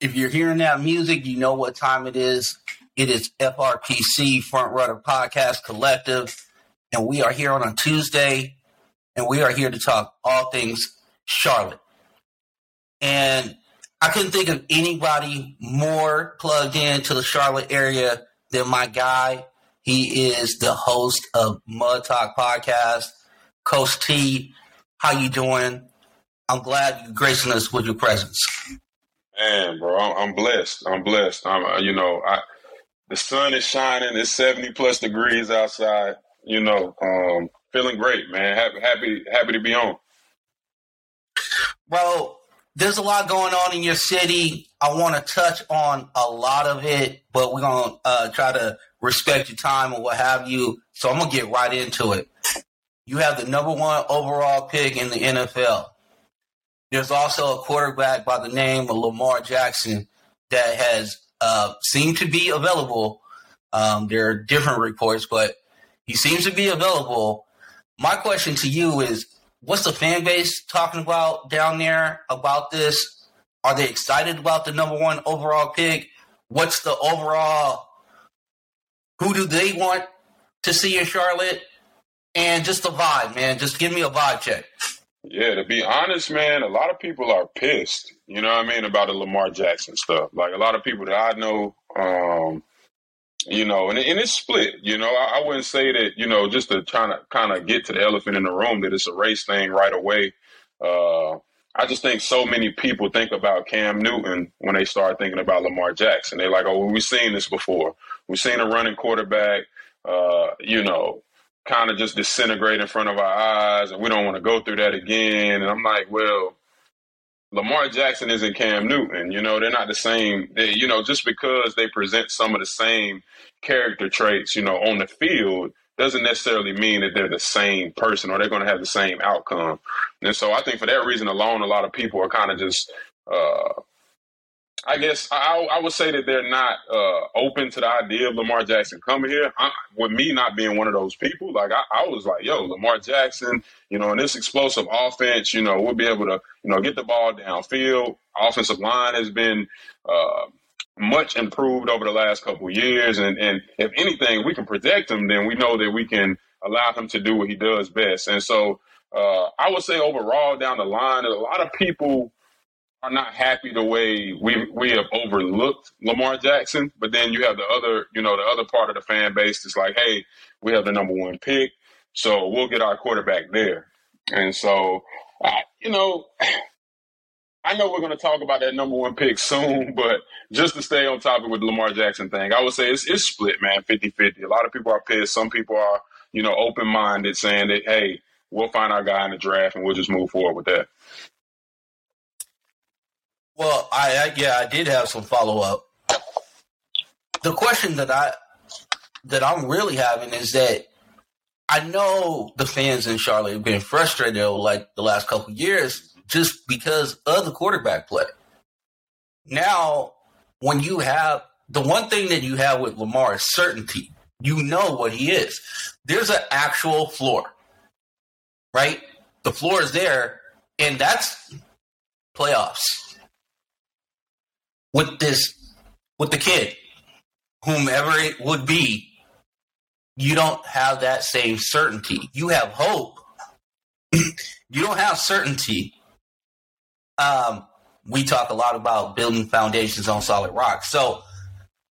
If you're hearing that music, you know what time it is. It is FRPC, Frontrunner Podcast Collective, and we are here on a Tuesday, and we are here to talk all things Charlotte. And I couldn't think of anybody more plugged into the Charlotte area than my guy. He is the host of Mud Talk Podcast. Coach T, how you doing? I'm glad you're gracing us with your presence. Man, bro, I'm blessed. The sun is shining. It's 70-plus degrees outside. Feeling great, man. Happy to be on. Bro, there's a lot going on in your city. I want to touch on a lot of it, but we're going to try to respect your time and what have you. So I'm going to get right into it. You have the number one overall pick in the NFL. There's also a quarterback by the name of Lamar Jackson that has seemed to be available. There are different reports, but he seems to be available. My question to you is, what's the fan base talking about down there about this? Are they excited about the number one overall pick? What's the overall – who do they want to see in Charlotte? And just the vibe, man. Just give me a vibe check. Yeah, to be honest, man, a lot of people are pissed, you know what I mean, about the Lamar Jackson stuff. Like, a lot of people that I know, and it's split, you know. I wouldn't say that, you know, just to try to kind of get to the elephant in the room that it's a race thing right away. I just think so many people think about Cam Newton when they start thinking about Lamar Jackson. They're like, oh, well, we've seen this before. We've seen a running quarterback, kind of just disintegrate in front of our eyes, and we don't want to go through that again. And I'm like, well, Lamar Jackson isn't Cam Newton. You know, they're not the same. They, you know, just because they present some of the same character traits, you know, on the field doesn't necessarily mean that they're the same person or they're going to have the same outcome. And so I think for that reason alone, a lot of people are kind of just I would say that they're not open to the idea of Lamar Jackson coming here. With me not being one of those people, like I was like, yo, Lamar Jackson, you know, in this explosive offense, you know, we'll be able to, you know, get the ball downfield. Offensive line has been much improved over the last couple of years. And if anything, we can protect him, then we know that we can allow him to do what he does best. And so I would say overall down the line, a lot of people are not happy the way we have overlooked Lamar Jackson. But then you have the other part of the fan base that's like, hey, we have the number one pick, so we'll get our quarterback there. And so, I know we're going to talk about that number one pick soon, but just to stay on topic with the Lamar Jackson thing, I would say it's split, man, 50-50. A lot of people are pissed. Some people are, you know, open-minded, saying that, hey, we'll find our guy in the draft and we'll just move forward with that. Well, I did have some follow-up. The question that I'm really having is that I know the fans in Charlotte have been frustrated over like the last couple of years just because of the quarterback play. Now, when you have the one thing that you have with Lamar is certainty. You know what he is. There's an actual floor, right? The floor is there, and that's playoffs. With the kid, whomever it would be, you don't have that same certainty. You have hope. You don't have certainty. We talk a lot about building foundations on solid rock. So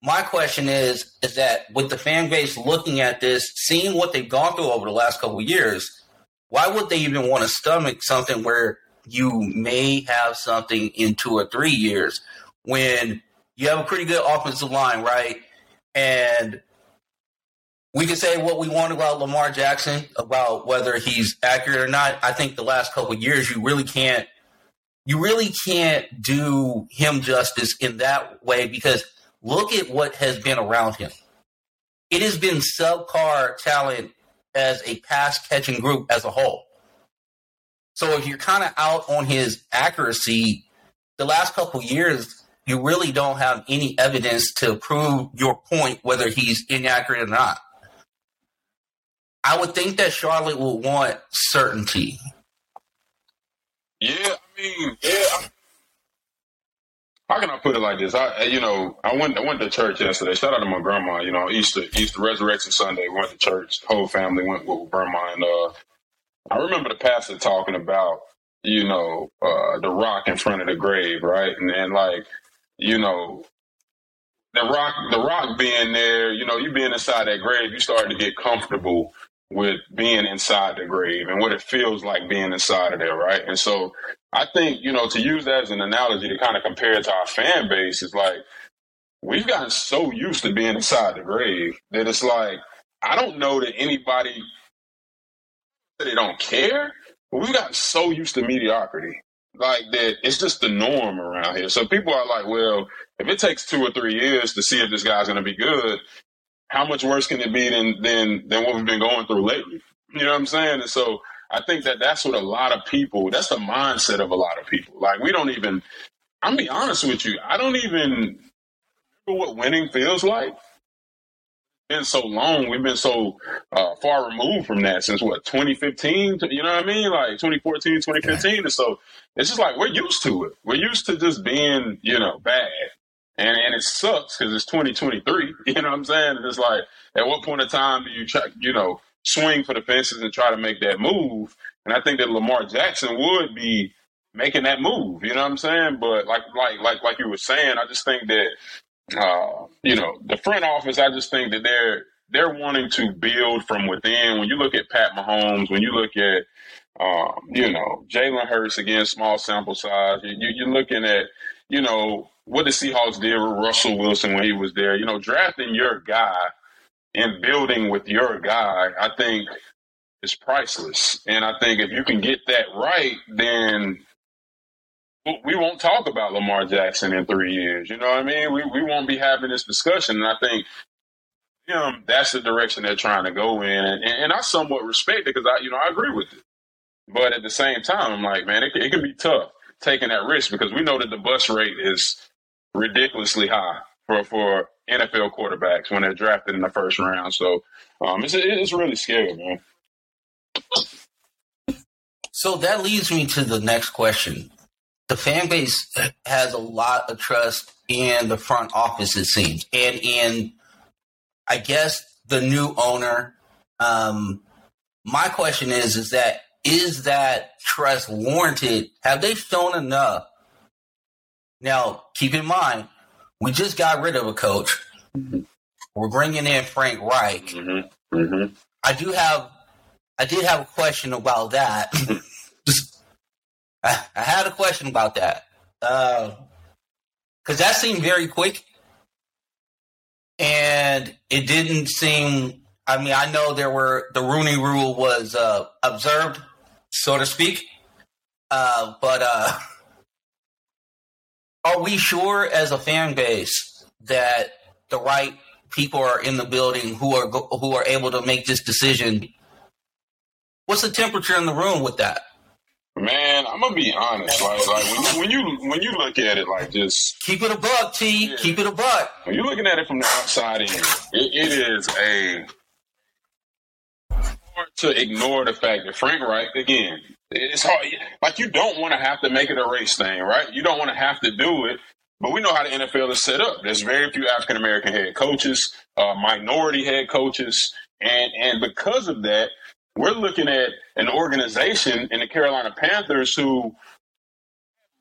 my question is that with the fan base looking at this, seeing what they've gone through over the last couple of years, why would they even want to stomach something where you may have something in 2 or 3 years? When you have a pretty good offensive line, right? And we can say what we want about Lamar Jackson, about whether he's accurate or not. I think the last couple of years, you really can't do him justice in that way, because look at what has been around him. It has been subpar talent as a pass-catching group as a whole. So if you're kind of out on his accuracy, the last couple of years, you really don't have any evidence to prove your point, whether he's inaccurate or not. I would think that Charlotte will want certainty. Yeah, I mean, yeah. How can I put it like this? I went to church yesterday. Shout out to my grandma. You know, Easter Resurrection Sunday, went to church. The whole family went with grandma, and I remember the pastor talking about, you know, the rock in front of the grave, right? And like, you know, the rock being there, you know, you being inside that grave, you start to get comfortable with being inside the grave and what it feels like being inside of there, right? And so I think, you know, to use that as an analogy to kind of compare it to our fan base, is like we've gotten so used to being inside the grave that it's like, I don't know that anybody that they don't care, but we've gotten so used to mediocrity. Like that, it's just the norm around here. So people are like, well, if it takes 2 or 3 years to see if this guy's going to be good, how much worse can it be than what we've been going through lately? You know what I'm saying? And so I think that that's what a lot of people, that's the mindset of a lot of people. Like, we don't even, I'm going to be honest with you, I don't even know what winning feels like. It's been so long. We've been so far removed from that since, 2015? You know what I mean? Like, 2014, 2015. Yeah. And so it's just like we're used to it. We're used to just being, you know, bad. And it sucks because it's 2023, you know what I'm saying? And it's like, at what point in time do you try, you know, swing for the fences and try to make that move? And I think that Lamar Jackson would be making that move, you know what I'm saying? But like you were saying, I just think that, you know, the front office, I just think that they're wanting to build from within. When you look at Pat Mahomes, when you look at, you know, Jalen Hurts, again, small sample size, you're looking at, you know, what the Seahawks did with Russell Wilson when he was there, you know, drafting your guy and building with your guy, I think is priceless. And I think if you can get that right, then we won't talk about Lamar Jackson in 3 years. You know what I mean? We won't be having this discussion. And I think, you know, that's the direction they're trying to go in. And I somewhat respect it because I agree with it. But at the same time, I'm like, man, it can be tough taking that risk because we know that the bust rate is ridiculously high for NFL quarterbacks when they're drafted in the first round. So it's really scary, man. So that leads me to the next question. The fan base has a lot of trust in the front office, it seems, and in, I guess, the new owner. My question is that trust warranted? Have they shown enough? Now, keep in mind, we just got rid of a coach. We're bringing in Frank Reich. Mm-hmm. Mm-hmm. I did have a question about that. I had a question about that. Because that seemed very quick. And it didn't seem, I mean, I know there were, the Rooney Rule was observed, so to speak. But are we sure as a fan base that the right people are in the building who are able to make this decision? What's the temperature in the room with that? Man, I'm gonna be honest. Like when you look at it, like, just keep it a buck, T. Yeah. Keep it a buck. When you're looking at it from the outside in, it is a hard to ignore the fact that Frank Reich, again, it's hard. Like, you don't want to have to make it a race thing, right? You don't want to have to do it. But we know how the NFL is set up. There's very few African American head coaches, minority head coaches, and because of that, we're looking at an organization in the Carolina Panthers who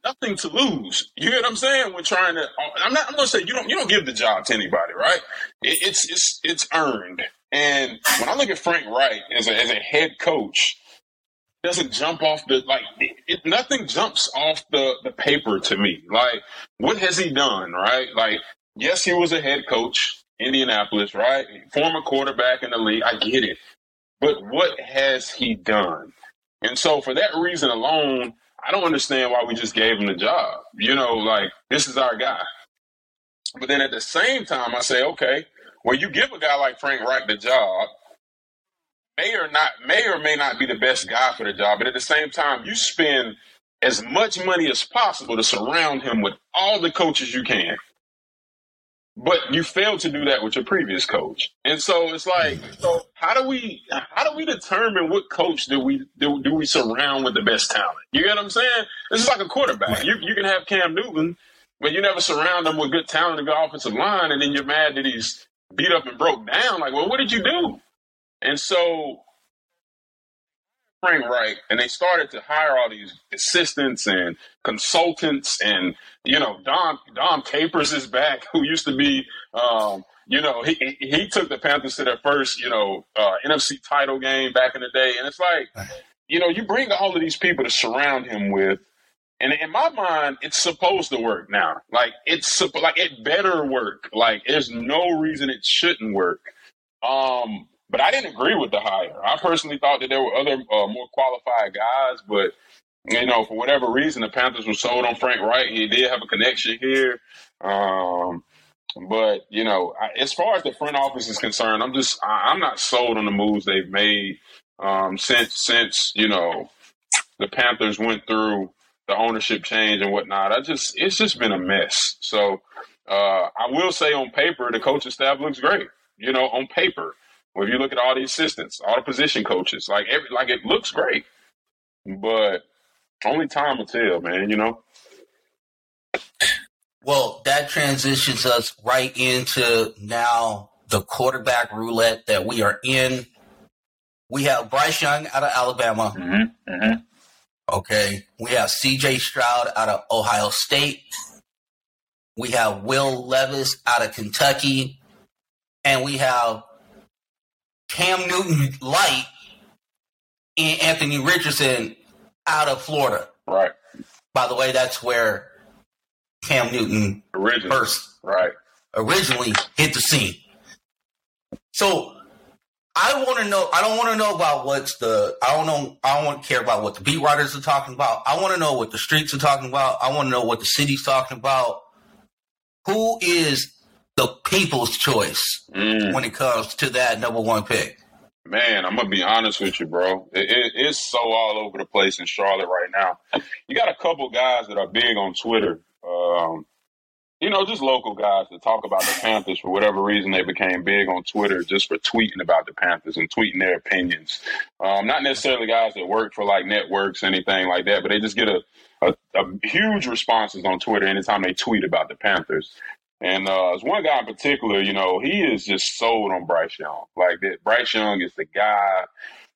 have nothing to lose. You hear what I'm saying? We're trying to. I'm going to say you don't give the job to anybody, right? It's earned. And when I look at Frank Reich as a head coach, doesn't jump off the, like, nothing jumps off the paper to me. Like, what has he done, right? Like, yes, he was a head coach, Indianapolis, right? Former quarterback in the league. I get it. But what has he done? And so for that reason alone, I don't understand why we just gave him the job. You know, like, this is our guy. But then at the same time, I say, okay, well, you give a guy like Frank Reich the job, may or may not be the best guy for the job, but at the same time, you spend as much money as possible to surround him with all the coaches you can. But you failed to do that with your previous coach. And so it's like, so how do we determine what coach do we surround with the best talent? You get what I'm saying? This is like a quarterback. You can have Cam Newton But you never surround him with good talent to go offensive line, and then you're mad that he's beat up and broke down. Like, well, what did you do? And so Frank Reich, and they started to hire all these assistants and consultants, and, you know, Dom Capers is back, who used to be, you know, he took the Panthers to their first, you know, NFC title game back in the day. And it's like, you know, you bring all of these people to surround him with, and in my mind, it's supposed to work now. Like, it better work. Like, there's no reason it shouldn't work. But I didn't agree with the hire. I personally thought that there were other more qualified guys, but, you know, for whatever reason, the Panthers were sold on Frank Reich. He did have a connection here. But, you know, as far as the front office is concerned, I'm not sold on the moves they've made since, you know, the Panthers went through the ownership change and whatnot. It's just been a mess. So I will say, on paper, the coaching staff looks great, you know, on paper. Well, if you look at all the assistants, all the position coaches, like it looks great, but only time will tell, man, you know? Well, that transitions us right into now the quarterback roulette that we are in. We have Bryce Young out of Alabama. Mm-hmm. Mm-hmm. Okay. We have C.J. Stroud out of Ohio State. We have Will Levis out of Kentucky. And we have Cam Newton light and Anthony Richardson out of Florida. Right. By the way, that's where Cam Newton originally hit the scene. So I don't care about what the beat writers are talking about. I want to know what the streets are talking about. I want to know what the city's talking about. Who is the people's choice when it comes to that number one pick? Man, I'm going to be honest with you, bro. It's so all over the place in Charlotte right now. You got a couple guys that are big on Twitter, you know, just local guys that talk about the Panthers. For whatever reason, they became big on Twitter just for tweeting about the Panthers and tweeting their opinions. Not necessarily guys that work for, like, networks, anything like that, but they just get a huge responses on Twitter anytime they tweet about the Panthers. And there's one guy in particular, you know, he is just sold on Bryce Young. Like, that Bryce Young is the guy,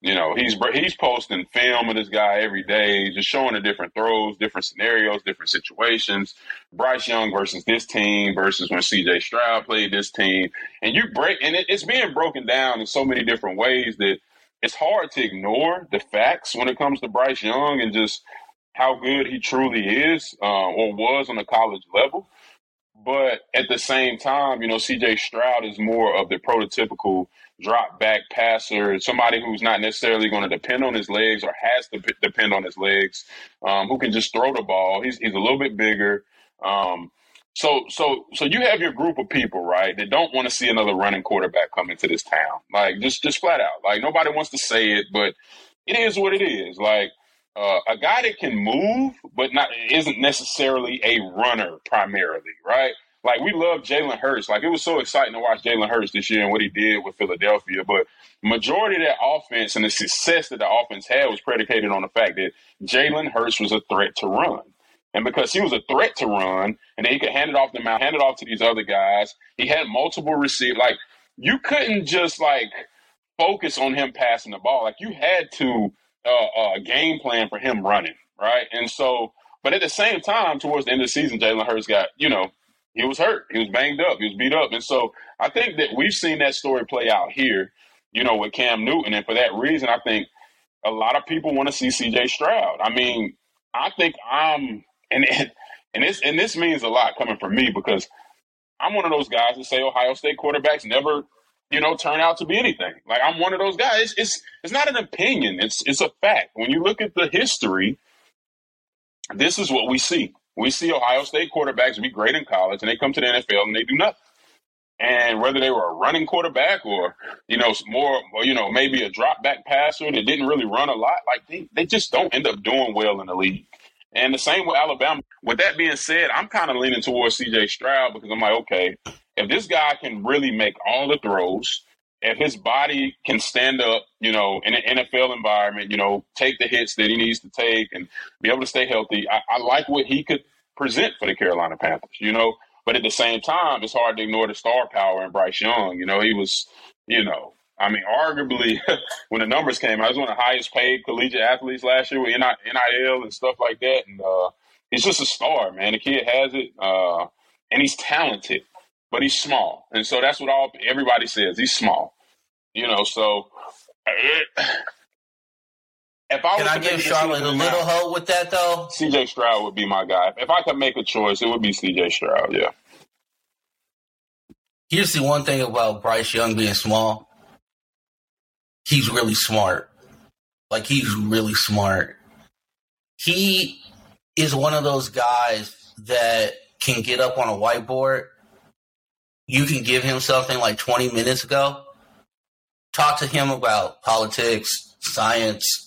you know, he's posting film of this guy every day, just showing the different throws, different scenarios, different situations. Bryce Young versus this team versus when C.J. Stroud played this team. And it's being broken down in so many different ways that it's hard to ignore the facts when it comes to Bryce Young and just how good he truly is or was on the college level. But at the same time, you know, C.J. Stroud is more of the prototypical drop-back passer, somebody who's not necessarily going to depend on his legs or has to depend on his legs, who can just throw the ball. He's a little bit bigger. So you have your group of people, right, that don't want to see another running quarterback come into this town, like just flat out. Like, nobody wants to say it, but it is what it is. Like, a guy that can move, but isn't necessarily a runner primarily, right? Like, we love Jalen Hurts. Like, it was so exciting to watch Jalen Hurts this year and what he did with Philadelphia. But majority of that offense and the success that the offense had was predicated on the fact that Jalen Hurts was a threat to run. And because he was a threat to run, and then he could hand it off to these other guys, he had multiple receivers. Like, you couldn't just, like, focus on him passing the ball. Like, you had to game plan for him running, right? And so, but at the same time, towards the end of the season, Jalen Hurts got, you know, he was hurt. He was banged up. He was beat up. And so I think that we've seen that story play out here, you know, with Cam Newton. And for that reason, I think a lot of people want to see C.J. Stroud. I mean, I think this means a lot coming from me, because I'm one of those guys that say Ohio State quarterbacks never, you know, turn out to be anything. Like, I'm one of those guys. It's not an opinion. It's a fact. When you look at the history, this is what we see. We see Ohio State quarterbacks be great in college, and they come to the NFL and they do nothing. And whether they were a running quarterback or, you know, more, or, you know, maybe a drop back passer that didn't really run a lot, like, they just don't end up doing well in the league. And the same with Alabama. With that being said, I'm kind of leaning towards C.J. Stroud, because I'm like, okay, if this guy can really make all the throws, if his body can stand up, you know, in an NFL environment, you know, take the hits that he needs to take and be able to stay healthy, I like what he could present for the Carolina Panthers, you know. But at the same time, it's hard to ignore the star power in Bryce Young. You know, he was, you know, I mean, arguably when the numbers came out, he was one of the highest paid collegiate athletes last year with NIL and stuff like that. And he's just a star, man. The kid has it, and he's talented, but he's small. And so that's what everybody says. He's small, you know, so if I can give Charlotte a little hope with that, though? C.J. Stroud would be my guy. If I could make a choice, it would be C.J. Stroud, yeah. Here's the one thing about Bryce Young being small. He's really smart. Like, he's really smart. He is one of those guys that can get up on a whiteboard. You can give him something like 20 minutes ago. Talk to him about politics, science,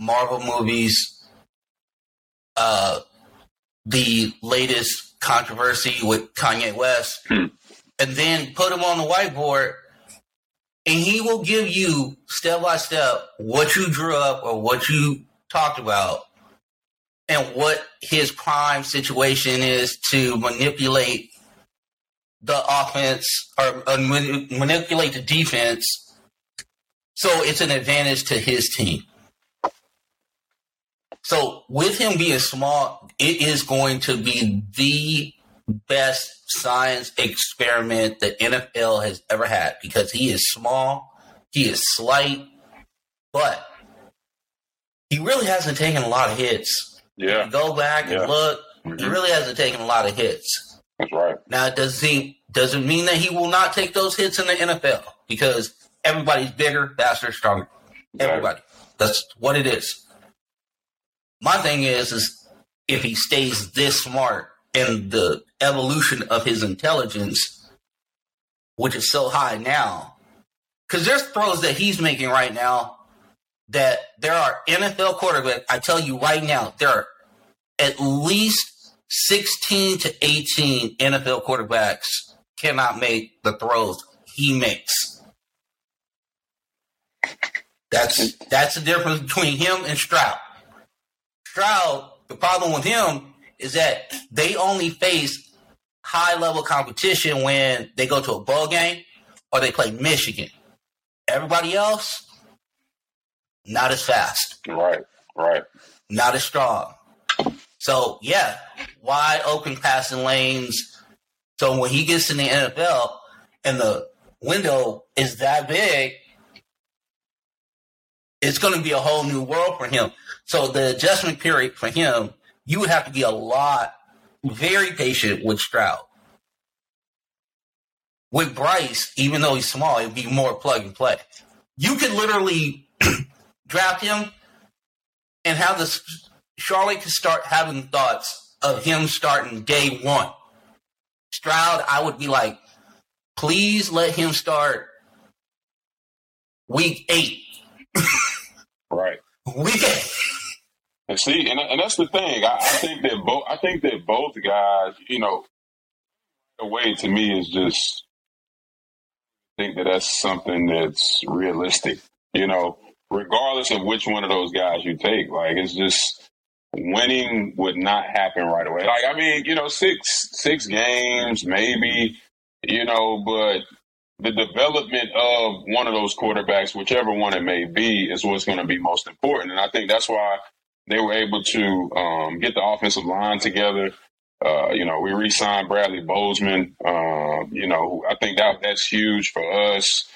Marvel movies, the latest controversy with Kanye West, and then put him on the whiteboard, and he will give you step-by-step what you drew up or what you talked about and what his prime situation is to manipulate the offense or manipulate the defense, so it's an advantage to his team. So with him being small, it is going to be the best science experiment the NFL has ever had because he is small, he is slight, but he really hasn't taken a lot of hits. Yeah. You go back and look, he really hasn't taken a lot of hits. That's right. Now, it doesn't mean that he will not take those hits in the NFL because everybody's bigger, faster, stronger. Everybody. That's what it is. My thing is if he stays this smart and the evolution of his intelligence, which is so high now, because there's throws that he's making right now that there are NFL quarterbacks, I tell you right now, there are at least 16 to 18 NFL quarterbacks cannot make the throws he makes. That's the difference between him and Stroud. Stroud, the problem with him is that they only face high-level competition when they go to a bowl game or they play Michigan. Everybody else, not as fast. Right. Not as strong. So, yeah, wide open passing lanes. So when he gets in the NFL and the window is that big, it's going to be a whole new world for him. So the adjustment period for him, you would have to be very patient with Stroud. With Bryce, even though he's small, it would be more plug and play. You could literally draft him and have Charlotte could start having thoughts of him starting day one. Stroud, I would be like, please let him start week 8. Right. And see, and that's the thing. I think that both guys, you know, the way to me is just I think that that's something that's realistic. You know, regardless of which one of those guys you take, like it's just winning would not happen right away. Like I mean, you know, six games maybe, you know, but the development of one of those quarterbacks, whichever one it may be, is what's going to be most important. And I think that's why they were able to get the offensive line together. You know, we re-signed Bradley Bozeman. You know, I think that's huge for us,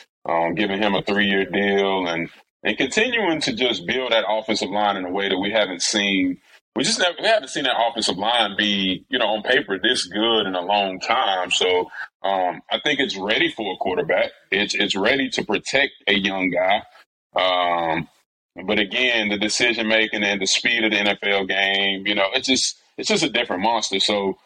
giving him a 3-year deal and continuing to just build that offensive line in a way that we haven't seen. We haven't seen that offensive line be, you know, on paper this good in a long time. So I think it's ready for a quarterback. It's ready to protect a young guy. But again, the decision making and the speed of the NFL game, you know, it's just a different monster. So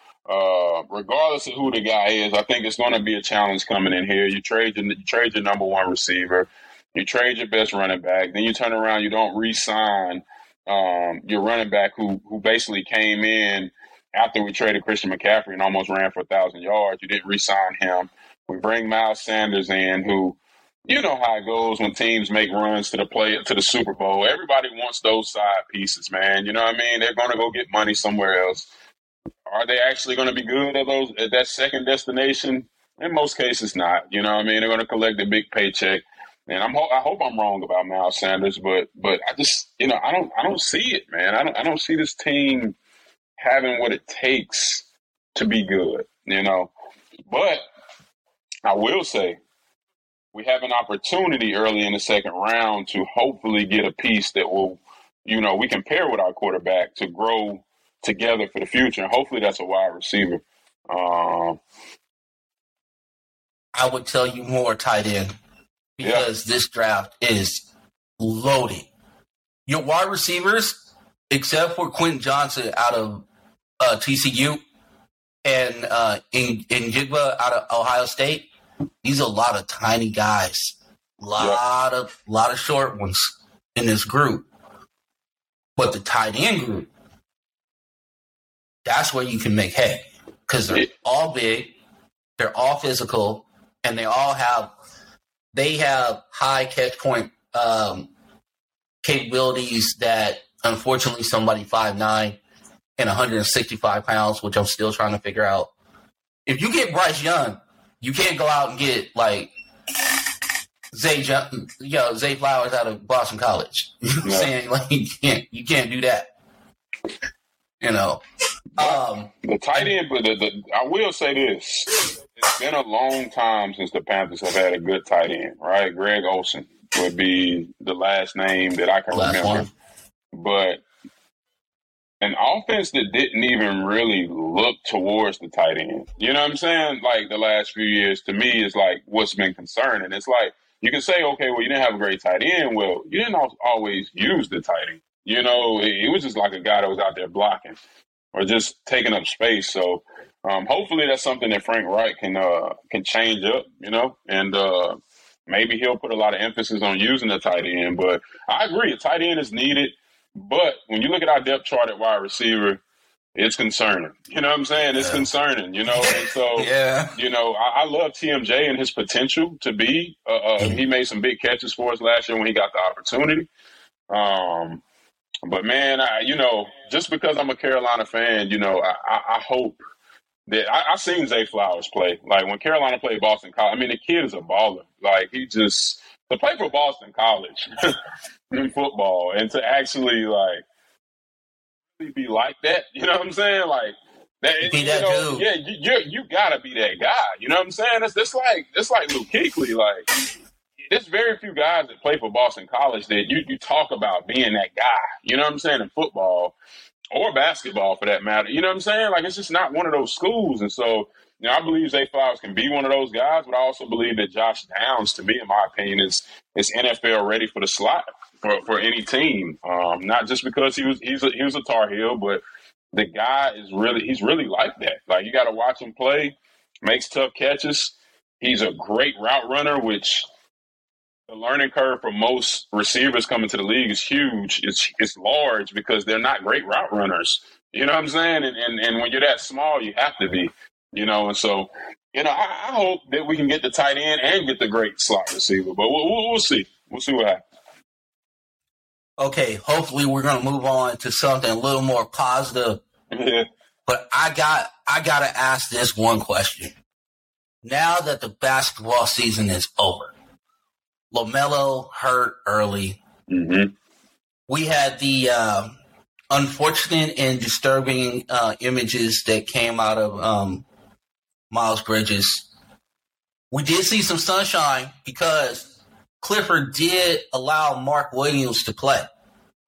regardless of who the guy is, I think it's going to be a challenge coming in here. You trade your number one receiver, you trade your best running back, then you turn around, you don't re-sign your running back who basically came in after we traded Christian McCaffrey and almost ran for 1,000 yards. You didn't re-sign him. We bring Miles Sanders in, who you know how it goes when teams make runs to the Super Bowl. Everybody wants those side pieces, man. You know what I mean? They're going to go get money somewhere else. Are they actually going to be good at those, at that second destination? In most cases, not. You know what I mean? They're going to collect a big paycheck. And I hope I'm wrong about Miles Sanders, but I just, you know, I don't see it, man. I don't see this team having what it takes to be good, you know. But I will say we have an opportunity early in the second round to hopefully get a piece that will, you know, we can pair with our quarterback to grow together for the future. And hopefully that's a wide receiver. I would tell you more tight end. Because this draft is loaded. Your wide receivers, except for Quentin Johnson out of TCU and Njigba out of Ohio State, these are a lot of tiny guys. A lot of short ones in this group. But the tight end group, that's where you can make hay. Because they're all big, they're all physical, and they all have – they have high catch point capabilities that, unfortunately, somebody 5'9" and 165 pounds, which I'm still trying to figure out. If you get Bryce Young, you can't go out and get like Zay Flowers out of Boston College. You know what I'm saying? Like you can't do that. You know. The tight end, but I will say this. It's been a long time since the Panthers have had a good tight end, right? Greg Olsen would be the last name that I can remember. But an offense that didn't even really look towards the tight end, you know what I'm saying? Like the last few years to me is like what's been concerning. It's like you can say, okay, well, you didn't have a great tight end. Well, you didn't always use the tight end. You know, it was just like a guy that was out there blocking or just taking up space. So, hopefully that's something that Frank Reich can change up, you know, and maybe he'll put a lot of emphasis on using the tight end. But I agree, a tight end is needed. But when you look at our depth chart at wide receiver, it's concerning. You know what I'm saying? It's concerning, you know. And so, you know, I love TMJ and his potential to be. He made some big catches for us last year when he got the opportunity. But, man, you know, just because I'm a Carolina fan, you know, I hope – I've seen Zay Flowers play. Like, when Carolina played Boston College, I mean, the kid is a baller. Like, he just – to play for Boston College in football and to actually, like, be like that, you know what I'm saying? Like, that, be that dude. Yeah, you got to be that guy, you know what I'm saying? It's like Luke Kuechly. Like, there's very few guys that play for Boston College that you talk about being that guy, you know what I'm saying, in football. Or basketball, for that matter. You know what I'm saying? Like, it's just not one of those schools. And so, you know, I believe Zay Flowers can be one of those guys, but I also believe that Josh Downs, to me, in my opinion, is NFL ready for the slot for any team. Not just because he was a Tar Heel, but the guy is really like that. Like, you got to watch him play, makes tough catches. He's a great route runner, which the learning curve for most receivers coming to the league is huge. It's large because they're not great route runners. You know what I'm saying? And when you're that small, you have to be, you know. And so, you know, I hope that we can get the tight end and get the great slot receiver. But we'll see. We'll see what happens. Okay, hopefully we're going to move on to something a little more positive. But I got to ask this one question. Now that the basketball season is over, LaMelo hurt early. Mm-hmm. We had the unfortunate and disturbing images that came out of Miles Bridges. We did see some sunshine because Clifford did allow Mark Williams to play.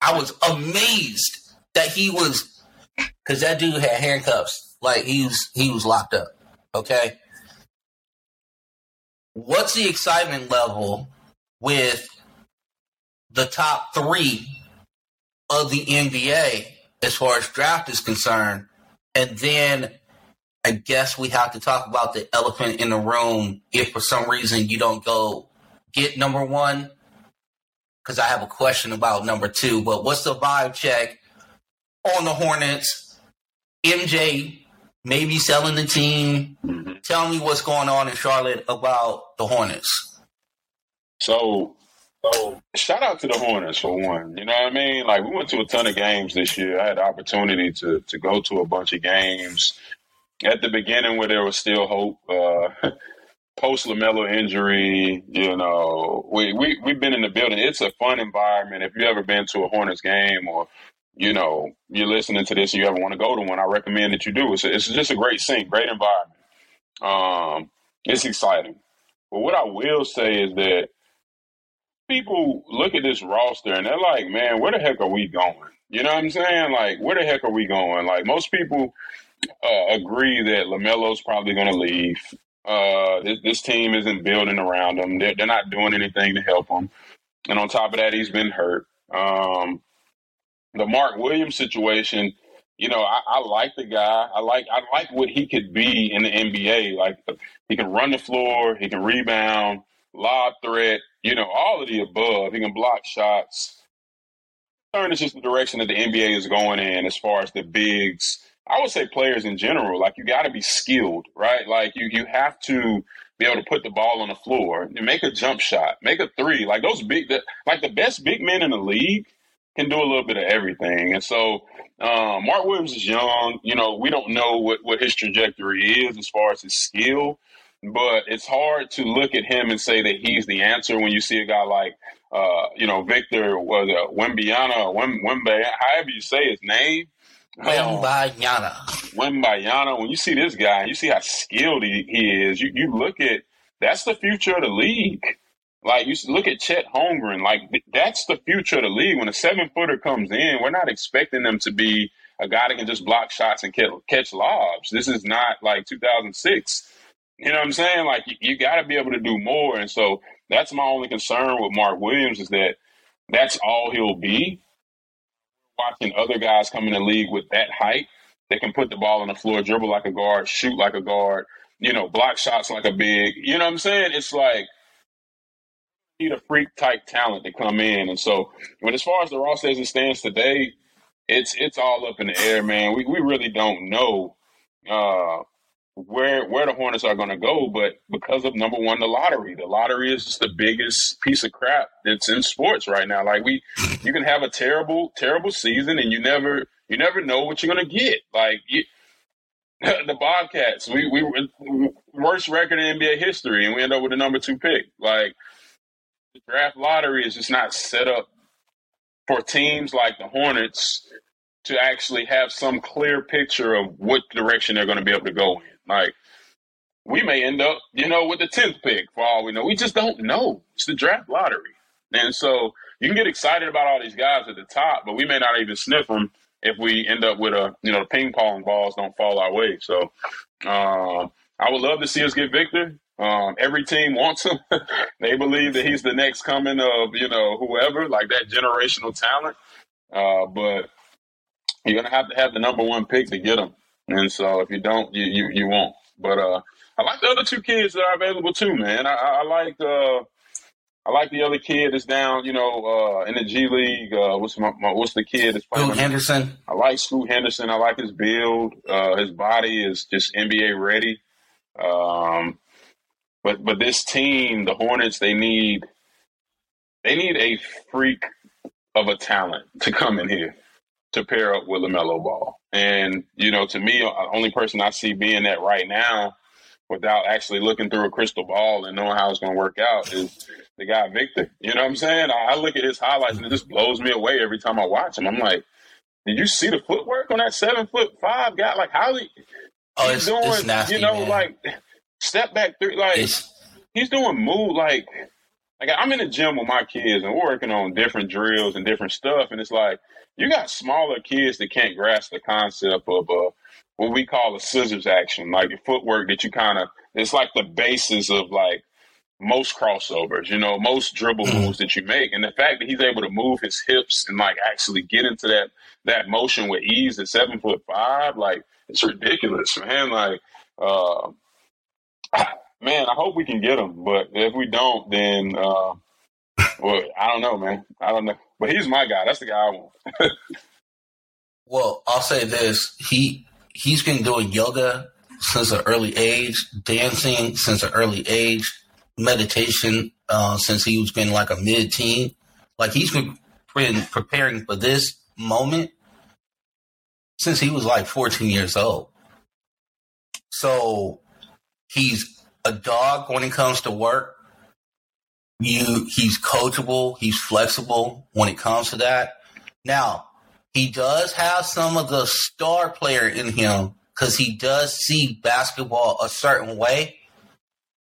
I was amazed that he was – because that dude had handcuffs. Like, he was locked up, okay? What's the excitement level – with the top three of the NBA as far as draft is concerned? And then I guess we have to talk about the elephant in the room if for some reason you don't go get number one, because I have a question about number two. But what's the vibe check on the Hornets? MJ maybe selling the team. Tell me what's going on in Charlotte about the Hornets. So So shout out to the Hornets for one. You know what I mean? Like, we went to a ton of games this year. I had the opportunity to go to a bunch of games at the beginning where there was still hope. Post LaMelo injury, you know, we've been in the building. It's a fun environment. If you ever been to a Hornets game, or you know, you're listening to this and you ever want to go to one, I recommend that you do. It's just a great scene, great environment. It's exciting. But what I will say is that people look at this roster and they're like, man, where the heck are we going? You know what I'm saying? Like, where the heck are we going? Like, most people agree that LaMelo's probably going to leave. This team isn't building around him. They're not doing anything to help him. And on top of that, he's been hurt. The Mark Williams situation, you know, I like the guy. I like what he could be in the NBA. Like, he can run the floor. He can rebound, lob threat, you know, all of the above. He can block shots. It's just the direction that the NBA is going in as far as the bigs. I would say players in general, like, you got to be skilled, right? Like, you have to be able to put the ball on the floor and make a jump shot, make a three. Like, the best big men in the league can do a little bit of everything. And so Mark Williams is young. You know, we don't know what his trajectory is as far as his skill, but it's hard to look at him and say that he's the answer when you see a guy like, you know, Victor Wembanyama, however you say his name. Wembanyama. When you see this guy, you see how skilled he is. You look at, that's the future of the league. Like, you look at Chet Holmgren. Like, that's the future of the league. When a 7-footer comes in, we're not expecting them to be a guy that can just block shots and catch lobs. This is not like 2006. You know what I'm saying? Like, you got to be able to do more. And so that's my only concern with Mark Williams, is that that's all he'll be. Watching other guys come in the league with that height, they can put the ball on the floor, dribble like a guard, shoot like a guard, you know, block shots like a big. You know what I'm saying? It's like, you need a freak-type talent to come in. And so, when as far as the roster as it stands today, it's all up in the air, man. We really don't know where the Hornets are going to go, but because of, number one, the lottery. The lottery is just the biggest piece of crap that's in sports right now. Like, you can have a terrible, terrible season and you never know what you're going to get. Like, the Bobcats, we worst record in NBA history, and we end up with a number 2 pick. Like, the draft lottery is just not set up for teams like the Hornets to actually have some clear picture of what direction they're going to be able to go in. Like, we may end up, you know, with the 10th pick for all we know. We just don't know. It's the draft lottery. And so you can get excited about all these guys at the top, but we may not even sniff them if we end up with a, you know, ping pong balls don't fall our way. So I would love to see us get Victor. Every team wants him. They believe that he's the next coming of, you know, whoever, like that generational talent. But you're going to have the number 1 pick to get him. And so if you don't, you won't. But I like the other 2 kids that are available too, man. I like the other kid that's down, you know, in the G League. What's the kid that's playing? Scoot Henderson. I like Scoot Henderson. I like his build. His body is just NBA ready. But this team, the Hornets, they need a freak of a talent to come in here to pair up with LaMelo Ball. And, you know, to me, the only person I see being that right now, without actually looking through a crystal ball and knowing how it's going to work out, is the guy Victor. You know what I'm saying? I look at his highlights and it just blows me away every time I watch him. I'm like, did you see the footwork on that 7'5" guy? Like, how he, oh, he's doing, it's nasty, you know, man. Like, step back three. Like, he's doing move. Like, I'm in the gym with my kids and we're working on different drills and different stuff. And it's like, you got smaller kids that can't grasp the concept of what we call a scissors action, like your footwork that you kind of, it's like the basis of like most crossovers, you know, most dribble moves that you make. And the fact that he's able to move his hips and like actually get into that motion with ease at 7'5", like, it's ridiculous, man. Like, man, I hope we can get him, but if we don't, then, well, I don't know, man. I don't know. But he's my guy. That's the guy I want. Well, I'll say this. He's been doing yoga since an early age, dancing since an early age, meditation since he was been like a mid-teen. Like he's been preparing for this moment since he was like 14 years old. So he's a dog when it comes to work. He's coachable. He's flexible when it comes to that. Now, he does have some of the star player in him because he does see basketball a certain way,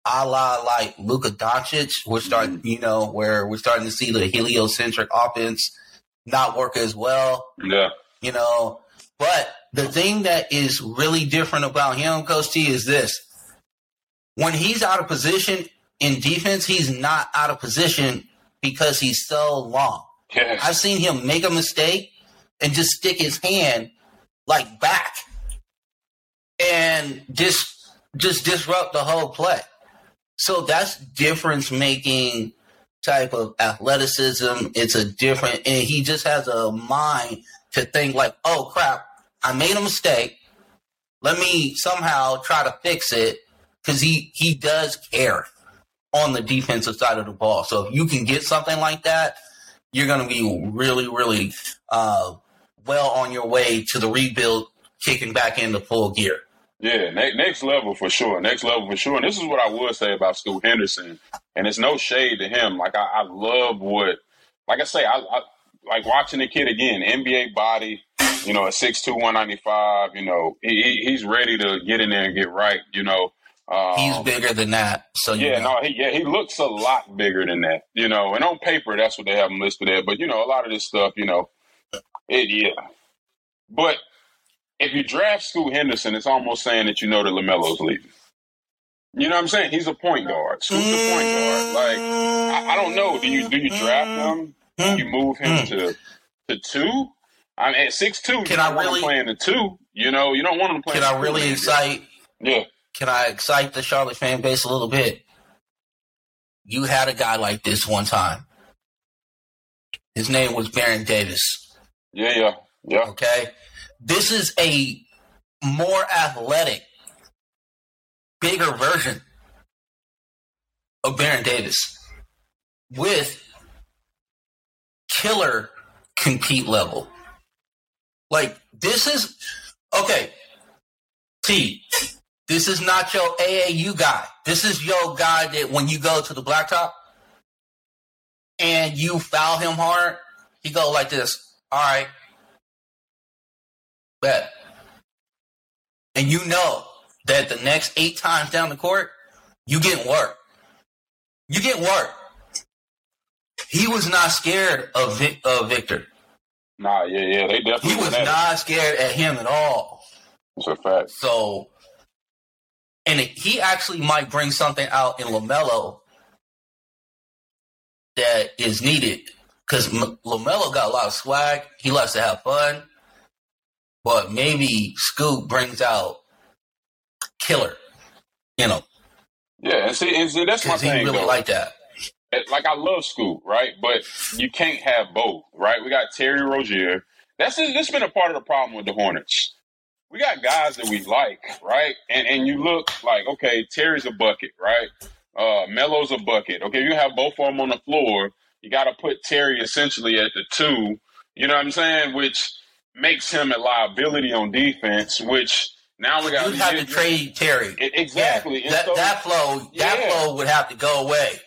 a la like Luka Doncic. We're starting to see the heliocentric offense not work as well. Yeah. You know, but the thing that is really different about him, Coach T, is this. When he's out of position in defense, he's not out of position because he's so long. Yes. I've seen him make a mistake and just stick his hand like back and just disrupt the whole play. So that's difference-making type of athleticism. It's a different – and he just has a mind to think like, oh, crap, I made a mistake. Let me somehow try to fix it, because he does care on the defensive side of the ball. So if you can get something like that, you're going to be really, really well on your way to the rebuild, kicking back into full gear. Yeah, next level for sure. And this is what I would say about Scoot Henderson, and it's no shade to him. Like I love what, like I say, I like watching the kid again, NBA body, you know, a 6'2", 195, you know, he's ready to get in there and get right, you know. He's bigger than that. So he looks a lot bigger than that, you know. And on paper, that's what they have him listed at. But, you know, a lot of this stuff, you know, But if you draft Scoot Henderson, it's almost saying that you know that LaMelo's leaving. You know what I'm saying? He's a point guard. Scoot's a point guard. Like, I don't know. Do you draft him? Do you move him to two? I mean, at 6'2", you don't want him playing the two. You know, you don't want him playing the two. Can I really excite? Yeah. Can I excite the Charlotte fan base a little bit? You had a guy like this one time. His name was Baron Davis. Yeah. Okay? This is a more athletic, bigger version of Baron Davis with killer compete level. Like, this is... Okay. T... This is not your AAU guy. This is your guy that when you go to the blacktop and you foul him hard, he go like this. All right. Bet. And you know that the next 8 times down the court, you get work. You get work. He was not scared of Victor. Nah, yeah. They definitely. He was not scared at him at all. That's a fact. So... And he actually might bring something out in LaMelo that is needed, because LaMelo got a lot of swag. He likes to have fun. But maybe Scoot brings out killer, you know. Yeah, and see that's my thing. He really like that. Like, I love Scoot, right? But you can't have both, right? We got Terry Rozier. That's been a part of the problem with the Hornets. We got guys that we like, right? And you look like, okay, Terry's a bucket, right? Melo's a bucket. Okay, you have both of them on the floor. You got to put Terry essentially at the two, you know what I'm saying? Which makes him a liability on defense, which now we got to have to trade Terry. Exactly. Yeah, that flow would have to go away.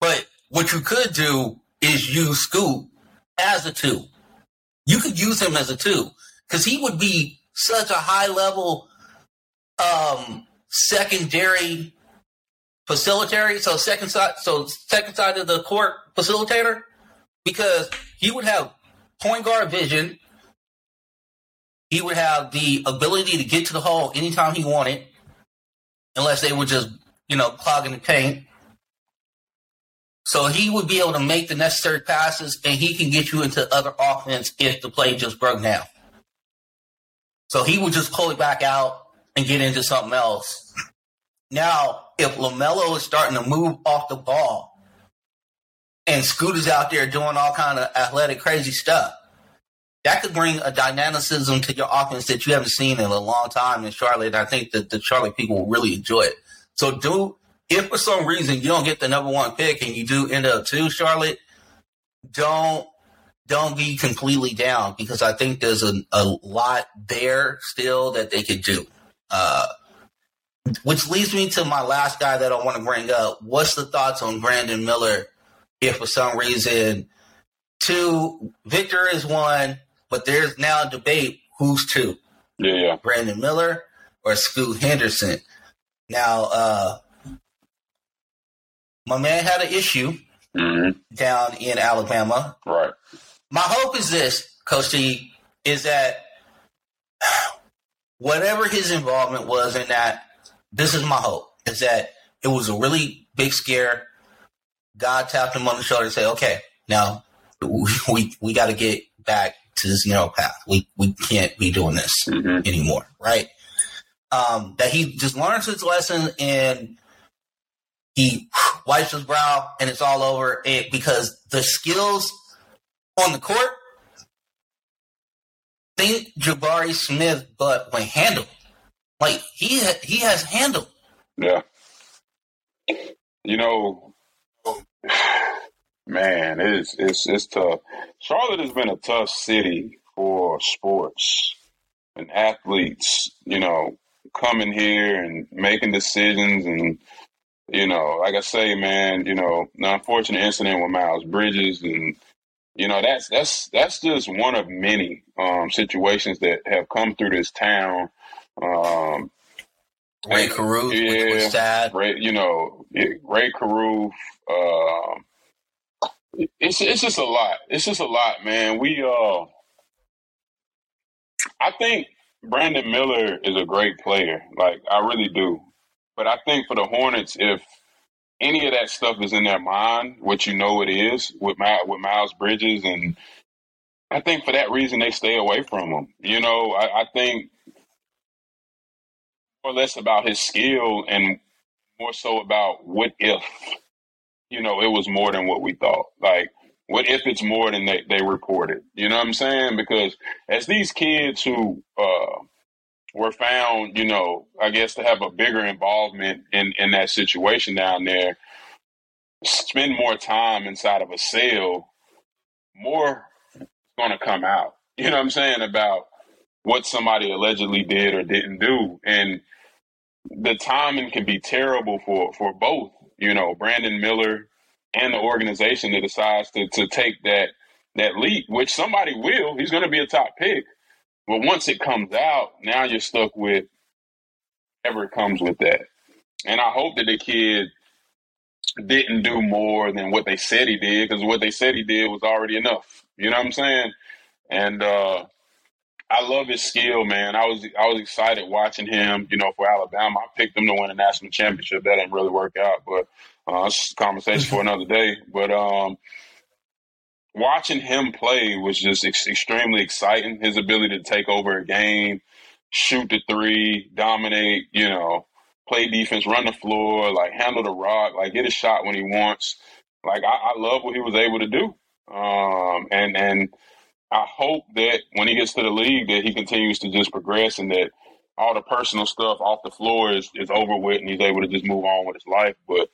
But what you could do is use Scoot as a two. You could use him as a two because he would be such a high-level secondary facilitator, second side of the court facilitator, because he would have point guard vision. He would have the ability to get to the hole anytime he wanted, unless they were just, you know, clogging the paint. So he would be able to make the necessary passes, and he can get you into other offense if the play just broke down. So he would just pull it back out and get into something else. Now, if LaMelo is starting to move off the ball and Scoot is out there doing all kind of athletic, crazy stuff, that could bring a dynamicism to your offense that you haven't seen in a long time in Charlotte. I think that the Charlotte people will really enjoy it. So do If for some reason you don't get the number one pick and you do end up two, Charlotte, don't be completely down, because I think there's a lot there still that they could do. Which leads me to my last guy that I want to bring up. What's the thoughts on Brandon Miller if for some reason two, Victor is one, but there's now a debate who's two? Yeah. Brandon Miller or Scoot Henderson? Now, my man had an issue down in Alabama. Right. My hope is this, Coach T, is that whatever his involvement was in that, this is my hope, is that it was a really big scare. God tapped him on the shoulder and said, okay, now we got to get back to this narrow path. We can't be doing this anymore, right? That he just learns his lesson and he wipes his brow and it's all over, because the skills on the court, think Jabari Smith, but when handled. Like, he has handled. Yeah. You know, man, it's tough. Charlotte has been a tough city for sports and athletes, you know, coming here and making decisions. And, you know, like I say, man, you know, the unfortunate incident with Miles Bridges, and, you know, that's just one of many situations that have come through this town. Ray Caruth, which was sad. Ray Caruth. It's just a lot. It's just a lot, man. I think Brandon Miller is a great player. Like, I really do. But I think for the Hornets, if any of that stuff is in their mind, which you know it is with Miles Bridges, and I think for that reason they stay away from him. You know, I think more or less about his skill and more so about what if, you know, it was more than what we thought. Like, what if it's more than they reported? You know what I'm saying? Because as these kids who were found, you know, I guess to have a bigger involvement in that situation down there, spend more time inside of a cell, more is going to come out. You know what I'm saying? About what somebody allegedly did or didn't do. And the timing can be terrible for both, you know, Brandon Miller and the organization that decides to take that leap, which somebody will. He's going to be a top pick. But once it comes out, now you're stuck with whatever comes with that. And I hope that the kid didn't do more than what they said he did, because what they said he did was already enough. You know what I'm saying? And I love his skill, man. I was excited watching him, you know, for Alabama. I picked him to win a national championship. That didn't really work out, but it's a conversation for another day. But watching him play was just extremely exciting. His ability to take over a game, shoot the three, dominate, you know, play defense, run the floor, like handle the rock, like get a shot when he wants. Like, I love what he was able to do. And I hope that when he gets to the league that he continues to just progress, and that all the personal stuff off the floor is over with and he's able to just move on with his life. But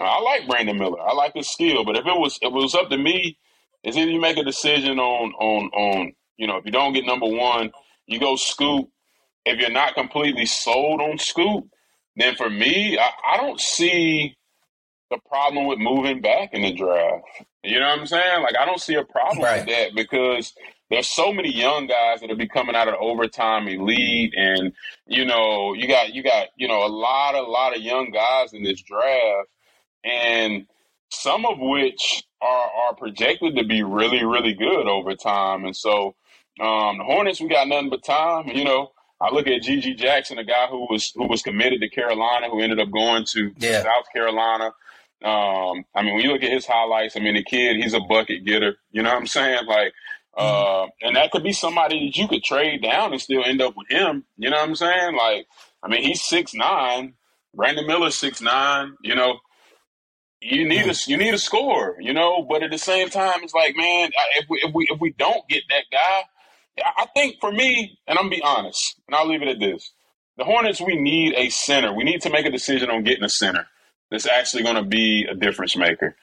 I like Brandon Miller. I like his skill. But if it was up to me, it's either you make a decision on you know, if you don't get number one, you go Scoot. If you're not completely sold on Scoot, then for me, I don't see the problem with moving back in the draft. You know what I'm saying? Like, I don't see a problem with that, because there's so many young guys that will be coming out of the overtime elite, and, you know, you got you know, a lot of young guys in this draft, and some of which are projected to be really, really good over time. And so the Hornets, we got nothing but time. You know, I look at Gigi Jackson, a guy who was committed to Carolina, who ended up going to South Carolina. I mean, when you look at his highlights, I mean, the kid, he's a bucket getter. You know what I'm saying? Like, and that could be somebody that you could trade down and still end up with him. You know what I'm saying? Like, I mean, he's 6'9". Brandon Miller's 6'9". You know, you need a scorer. You know, but at the same time, it's like, man, if we don't get that guy, I think for me, and I'm gonna be honest, and I'll leave it at this: the Hornets, we need a center. We need to make a decision on getting a center. that's actually going to be a difference maker,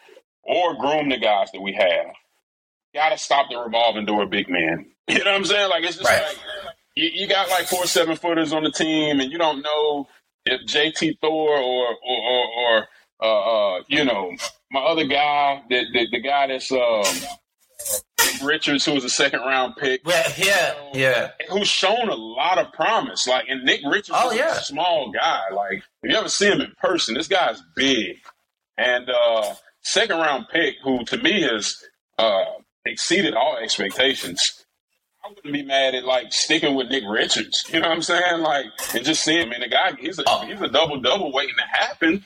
or groom the guys that we have. Got to stop the revolving door big man. You know what I'm saying? Like, it's just right. Like you got like 4 7-footers on the team, and you don't know if JT Thor or you know, my other guy, the guy that's Nick Richards, who was a second-round pick. Yeah, yeah. Who's shown a lot of promise. Like, and Nick Richards is a small guy. Like, if you ever see him in person, this guy's big. And second-round pick, who to me has exceeded all expectations. I wouldn't be mad at, like, sticking with Nick Richards. You know what I'm saying? Like, and just seeing him. And the guy, he's a double-double waiting to happen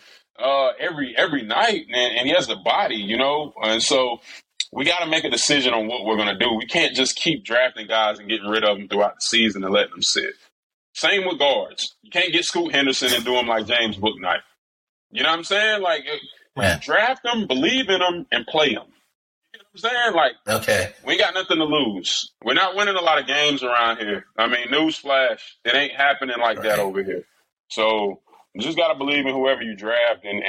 every night. And he has the body, you know? And so we got to make a decision on what we're going to do. We can't just keep drafting guys and getting rid of them throughout the season and letting them sit. Same with guards. You can't get Scoot Henderson and do them like James Bouknight. You know what I'm saying? Like, draft them, believe in them, and play them. You know what I'm saying? Like, okay, we ain't got nothing to lose. We're not winning a lot of games around here. I mean, newsflash, it ain't happening like that over here. So you just got to believe in whoever you draft and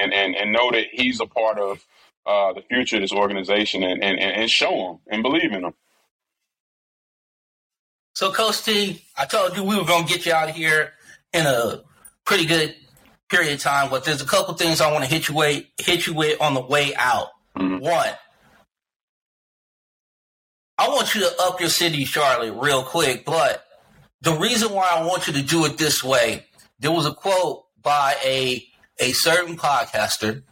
know that he's a part of the future of this organization, and show them and believe in them. So, Coach T, I told you we were going to get you out of here in a pretty good period of time, but there's a couple things I want to hit you with on the way out. Mm-hmm. One, I want you to up your city, Charlotte, real quick, but the reason why I want you to do it this way, there was a quote by a certain podcaster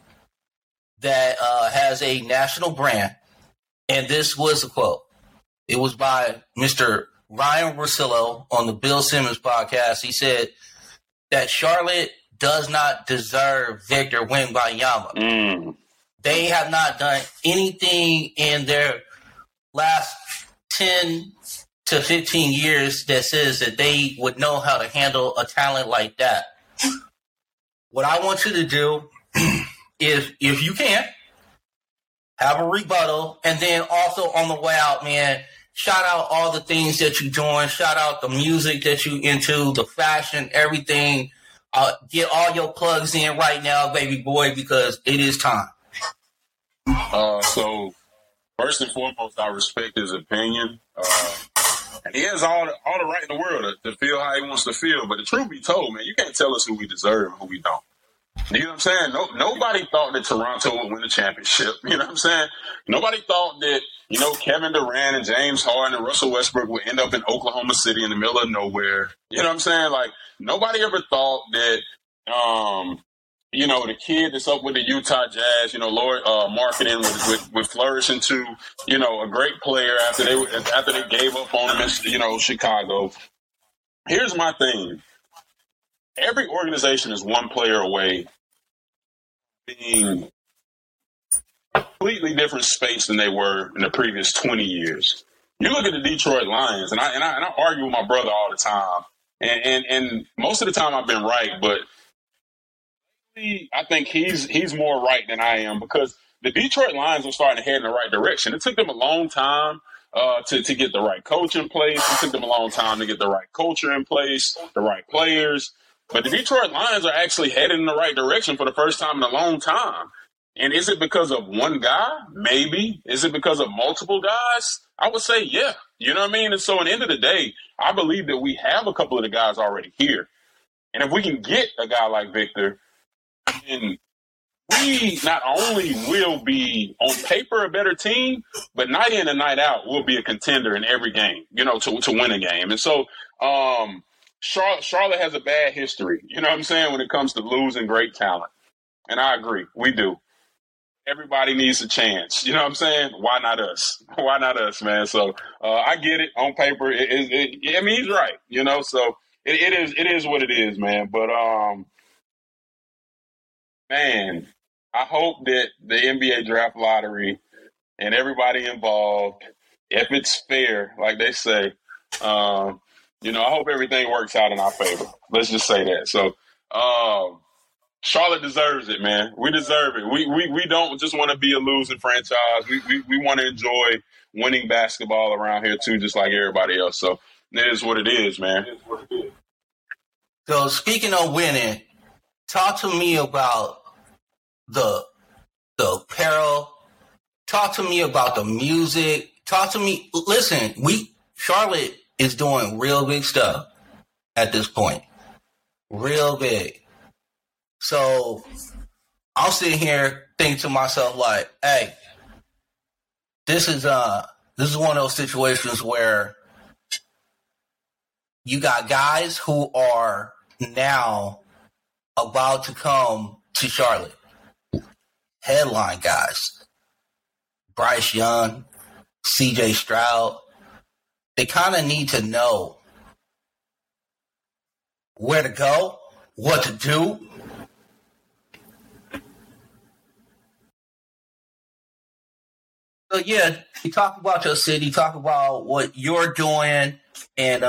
that has a national brand, and this was a quote. It was by Mr. Ryan Russillo on the Bill Simmons podcast. He said that Charlotte does not deserve Victor Wembanyama. They have not done anything in their last 10 to 15 years that says that they would know how to handle a talent like that. What I want you to do If you can, have a rebuttal. And then also on the way out, man, shout out all the things that you're doing. Shout out the music that you into, the fashion, everything. Get all your plugs in right now, baby boy, because it is time. So first and foremost, I respect his opinion. And he has all the right in the world to feel how he wants to feel. But the truth be told, man, you can't tell us who we deserve and who we don't. You know what I'm saying? Nobody thought that Toronto would win the championship. You know what I'm saying? Nobody thought that, you know, Kevin Durant and James Harden and Russell Westbrook would end up in Oklahoma City in the middle of nowhere. You know what I'm saying? Like, nobody ever thought that, you know, the kid that's up with the Utah Jazz, you know, marketing would flourish into, you know, a great player after they gave up on him in, you know, Chicago. Here's my thing. Every organization is one player away being a completely different space than they were in the previous 20 years. You look at the Detroit Lions, and I argue with my brother all the time, and most of the time I've been right, but I think he's more right than I am, because the Detroit Lions were starting to head in the right direction. It took them a long time to get the right coach in place. It took them a long time to get the right culture in place, the right players. But the Detroit Lions are actually headed in the right direction for the first time in a long time. And is it because of one guy? Maybe. Is it because of multiple guys? I would say, yeah. You know what I mean? And so at the end of the day, I believe that we have a couple of the guys already here. And if we can get a guy like Victor, then we not only will be, on paper, a better team, but night in and night out, we'll be a contender in every game, you know, to win a game. And so, Charlotte has a bad history, you know what I'm saying, when it comes to losing great talent. And I agree, we do. Everybody needs a chance, you know what I'm saying? Why not us? Why not us, man? So I get it on paper. I mean, he's right, you know. So it is what it is, man. But man, I hope that the NBA draft lottery and everybody involved, if it's fair, like they say. You know, I hope everything works out in our favor. Let's just say that. So, Charlotte deserves it, man. We deserve it. We don't just want to be a losing franchise. We want to enjoy winning basketball around here too, just like everybody else. So it is what it is, man. So speaking of winning, talk to me about the apparel. Talk to me about the music. Talk to me. Listen, Charlotte is doing real big stuff at this point. Real big. So I'm sitting here thinking to myself, like, hey, this is one of those situations where you got guys who are now about to come to Charlotte. Headline guys. Bryce Young, C.J. Stroud. They kind of need to know where to go, what to do. So, yeah, you talk about your city, talk about what you're doing, and,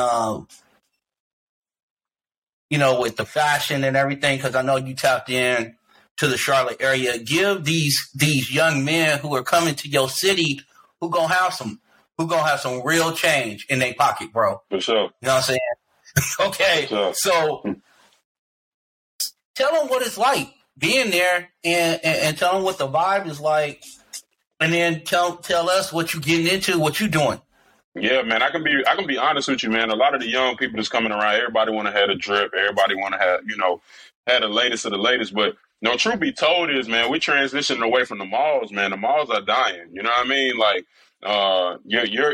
you know, with the fashion and everything, because I know you tapped in to the Charlotte area. Give these young men who are coming to your city who gonna have some real change in their pocket, bro. For sure. You know what I'm saying? Okay, sure. So tell them what it's like being there, and tell them what the vibe is like, and then tell us what you getting into, what you doing. Yeah, man, I can be honest with you, man. A lot of the young people that's coming around, everybody want to have a drip, everybody want to have, you know, had the latest of the latest. But no, truth be told is, man, we're transitioning away from the malls, man. The malls are dying. You know what I mean? Like,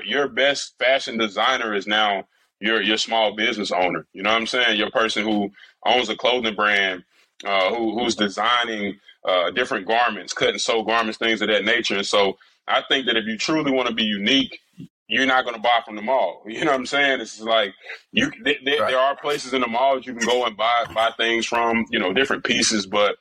your best fashion designer is now your small business owner. You know what I'm saying? Your person who owns a clothing brand, who's designing different garments, cut and sew garments, things of that nature. And so I think that if you truly want to be unique, you're not going to buy from the mall. You know what I'm saying? It's like there are places in the mall that you can go and buy things from, you know, different pieces, but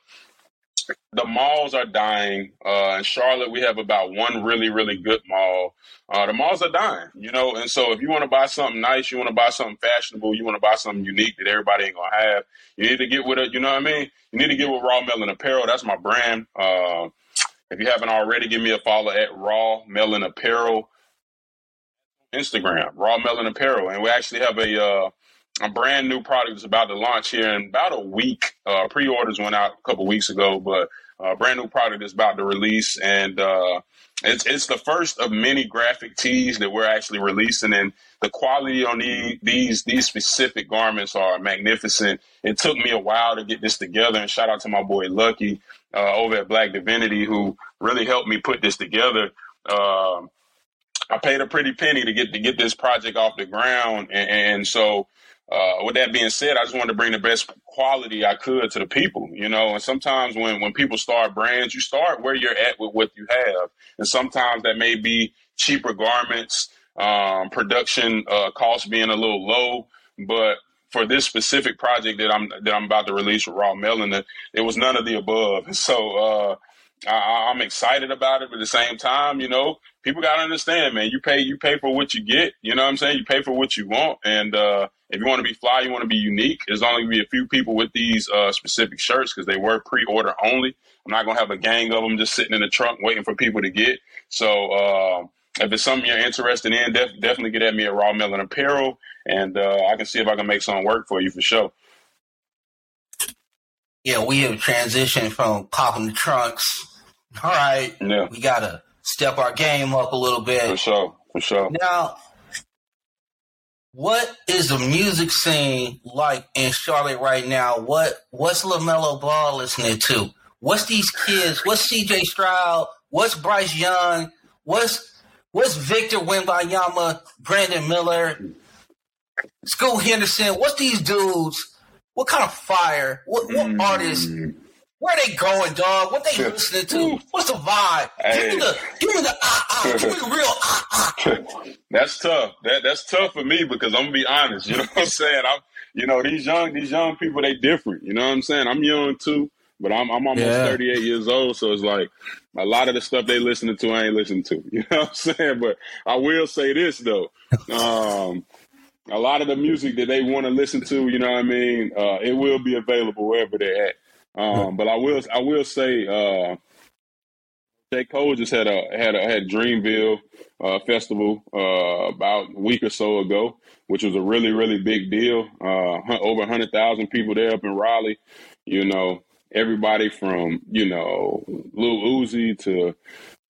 the malls are dying. In Charlotte, we have about one really, really good mall. The malls are dying, you know, and so if you want to buy something nice, you want to buy something fashionable, you want to buy something unique that everybody ain't going to have, you need to get with it. You know what I mean? You need to get with Raw Melon Apparel. That's my brand. If you haven't already, give me a follow at Raw Melon Apparel. Instagram, Raw Melon Apparel, and we actually have a brand new product that's about to launch here in about a week. Pre-orders went out a couple weeks ago, but a brand new product is about to release, and it's the first of many graphic tees that we're actually releasing, and the quality on these specific garments are magnificent. It took me a while to get this together, and shout out to my boy Lucky over at Black Divinity, who really helped me put this together. I paid a pretty penny to get this project off the ground. And so with that being said, I just wanted to bring the best quality I could to the people, you know, and sometimes when people start brands, you start where you're at with what you have. And sometimes that may be cheaper garments, production costs being a little low. But for this specific project that I'm about to release with Raw Melon, it was none of the above. So I'm excited about it, but at the same time, you know, people got to understand, man, you pay for what you get. You know what I'm saying? You pay for what you want. And if you want to be fly, you want to be unique. There's only going to be a few people with these specific shirts because they were pre-order only. I'm not going to have a gang of them just sitting in the trunk waiting for people to get. So if it's something you're interested in, definitely get at me at Raw Melon Apparel, and I can see if I can make something work for you for sure. Yeah, we have transitioned from popping the trunks. All right, yeah. We got to step our game up a little bit. For sure. Now, what is the music scene like in Charlotte right now? What's LaMelo Ball listening to? What's these kids? What's C.J. Stroud? What's Bryce Young? What's Victor Wembanyama, Brandon Miller, Scoot Henderson? What's these dudes? What kind of fire? What artists? Where they going, dog? What they listening to? What's the vibe? Hey. Give me the give me the real That's tough. That's tough for me because I'm gonna be honest. You know what I'm saying? These young people, they different. You know what I'm saying? I'm young too, but I'm almost 38 years old. So it's like a lot of the stuff they listening to, I ain't listening to. You know what I'm saying? But I will say this though. A lot of the music that they want to listen to, you know what I mean? It will be available wherever they're at. But I will say, J. Cole just had Dreamville festival about a week or so ago, which was a really, really big deal. Over 100,000 people there up in Raleigh, you know, everybody from, you know, Lil Uzi to,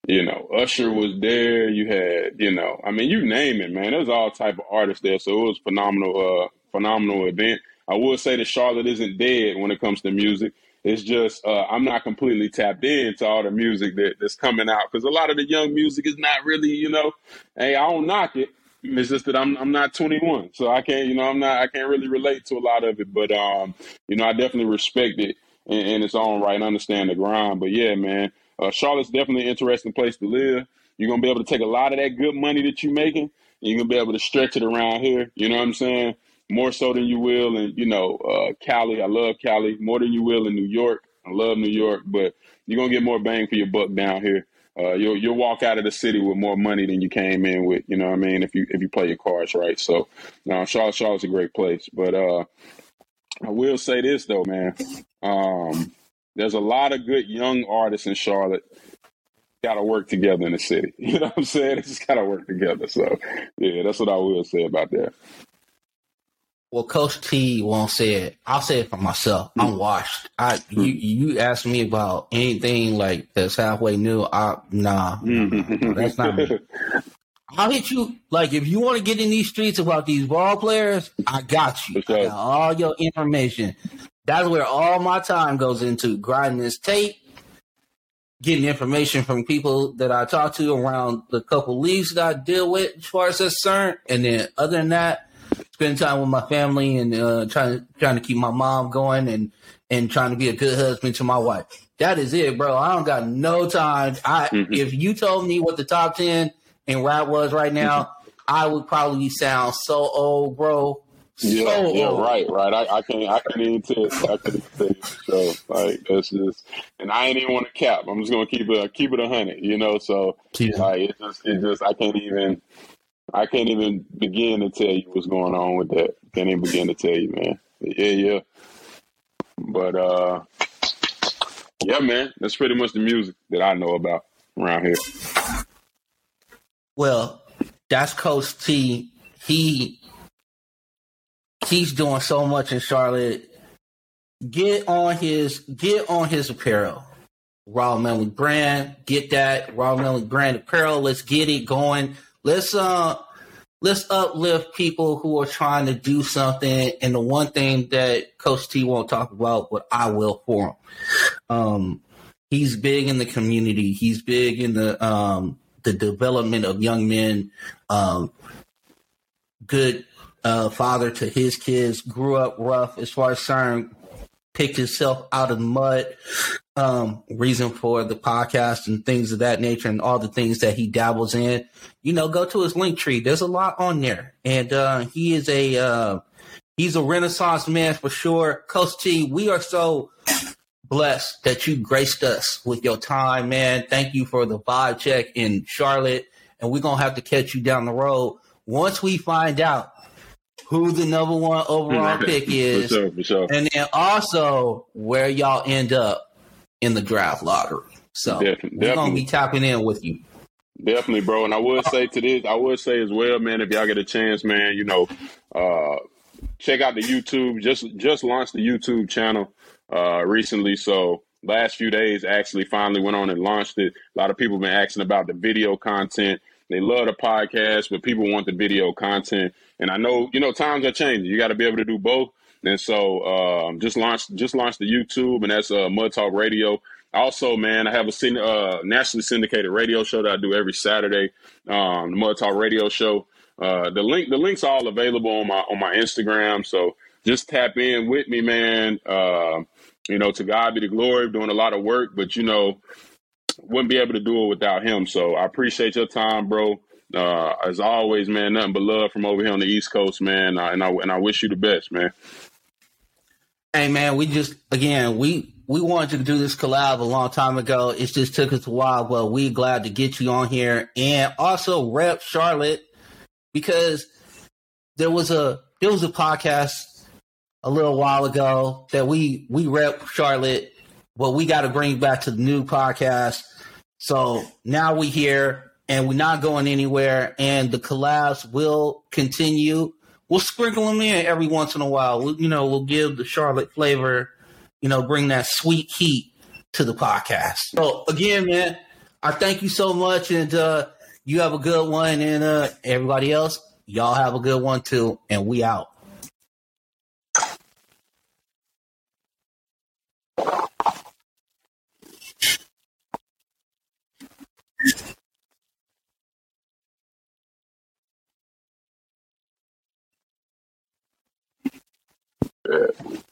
you know, Usher was there. You had, you know, I mean, you name it, man. There was all type of artists there. So it was phenomenal, phenomenal event. I would say that Charlotte isn't dead when it comes to music. It's just I'm not completely tapped into all the music that's coming out, because a lot of the young music is not really, you know, hey, I don't knock it. It's just that I'm not 21, so I can't, you know, I can't really relate to a lot of it. But you know, I definitely respect it in its own right and understand the grind. But yeah, man, Charlotte's definitely an interesting place to live. You're gonna be able to take a lot of that good money that you're making, and you're gonna be able to stretch it around here. You know what I'm saying? More so than you will in, you know, Cali. I love Cali more than you will in New York. I love New York, but you're gonna get more bang for your buck down here. You'll walk out of the city with more money than you came in with, you know what I mean, if you play your cards right. So, no, Charlotte's a great place. But I will say this, though, man. There's a lot of good young artists in Charlotte. Got to work together in the city. You know what I'm saying? They just got to work together. So, yeah, that's what I will say about that. Well, Coach T won't say it. I'll say it for myself. I'm washed. You ask me about anything like that's halfway new. Nah, that's not me. I'll hit you. Like, if you want to get in these streets about these ball players, I got you. I got all your information. That's where all my time goes into, grinding this tape, getting information from people that I talk to around the couple leagues that I deal with as far as that's concerned. And then other than that, spend time with my family and trying to keep my mom going and trying to be a good husband to my wife. That is it, bro. I don't got no time. If you told me what the top 10 in rap was right now, I would probably sound so old, bro. So old. Right. I can't even tell. I couldn't tell you. So like that's just, and I ain't even want to cap. I'm just gonna keep it 100. You know, so yeah. Like it's just I can't even begin to tell you what's going on with that. Can't even begin to tell you, man. Yeah. But, yeah, man, that's pretty much the music that I know about around here. Well, that's Coach T. He's doing so much in Charlotte. Get on his apparel. Raw Melon brand. Get that Raw Melon brand apparel. Let's get it going. Let's uplift people who are trying to do something. And the one thing that Coach T won't talk about, but I will for him. He's big in the community. He's big in the development of young men. Good father to his kids. Grew up rough as far as CERN. Picked himself out of the mud. Reason for the podcast and things of that nature and all the things that he dabbles in, you know, go to his link tree. There's a lot on there. And he is he's a Renaissance man for sure. Coach T, we are so blessed that you graced us with your time, man. Thank you for the vibe check in Charlotte. And we're going to have to catch you down the road once we find out who the number one overall pick is. For sure. And then also where y'all end up in the draft lottery. So we're going to be tapping in with you. Definitely, bro. And I would say to this, I would say as well, man, if y'all get a chance, man, you know, check out the YouTube. Just launched the YouTube channel recently. So last few days actually finally went on and launched it. A lot of people have been asking about the video content. They love the podcast, but people want the video content. And I know, you know, times are changing. You got to be able to do both. And so just launched the YouTube, and that's Mud Talk Radio. Also, man, I have a nationally syndicated radio show that I do every Saturday, the Mud Talk Radio show. The link's all available on my Instagram. So just tap in with me, man. You know, to God be the glory. Doing a lot of work, but, you know, wouldn't be able to do it without him. So I appreciate your time, bro. As always, man, nothing but love from over here on the East Coast, man. And I wish you the best, man. Hey, man, we wanted to do this collab a long time ago. It just took us a while, but we're glad to get you on here and also rep Charlotte, because there was a podcast a little while ago that we rep Charlotte, but we got to bring back to the new podcast. So now we here and we're not going anywhere, and the collabs will continue. We'll sprinkle them in every once in a while. We'll give the Charlotte flavor you know, bring that sweet heat to the podcast. So again, man, I thank you so much, and you have a good one, and everybody else, y'all have a good one too, and we out. Yeah.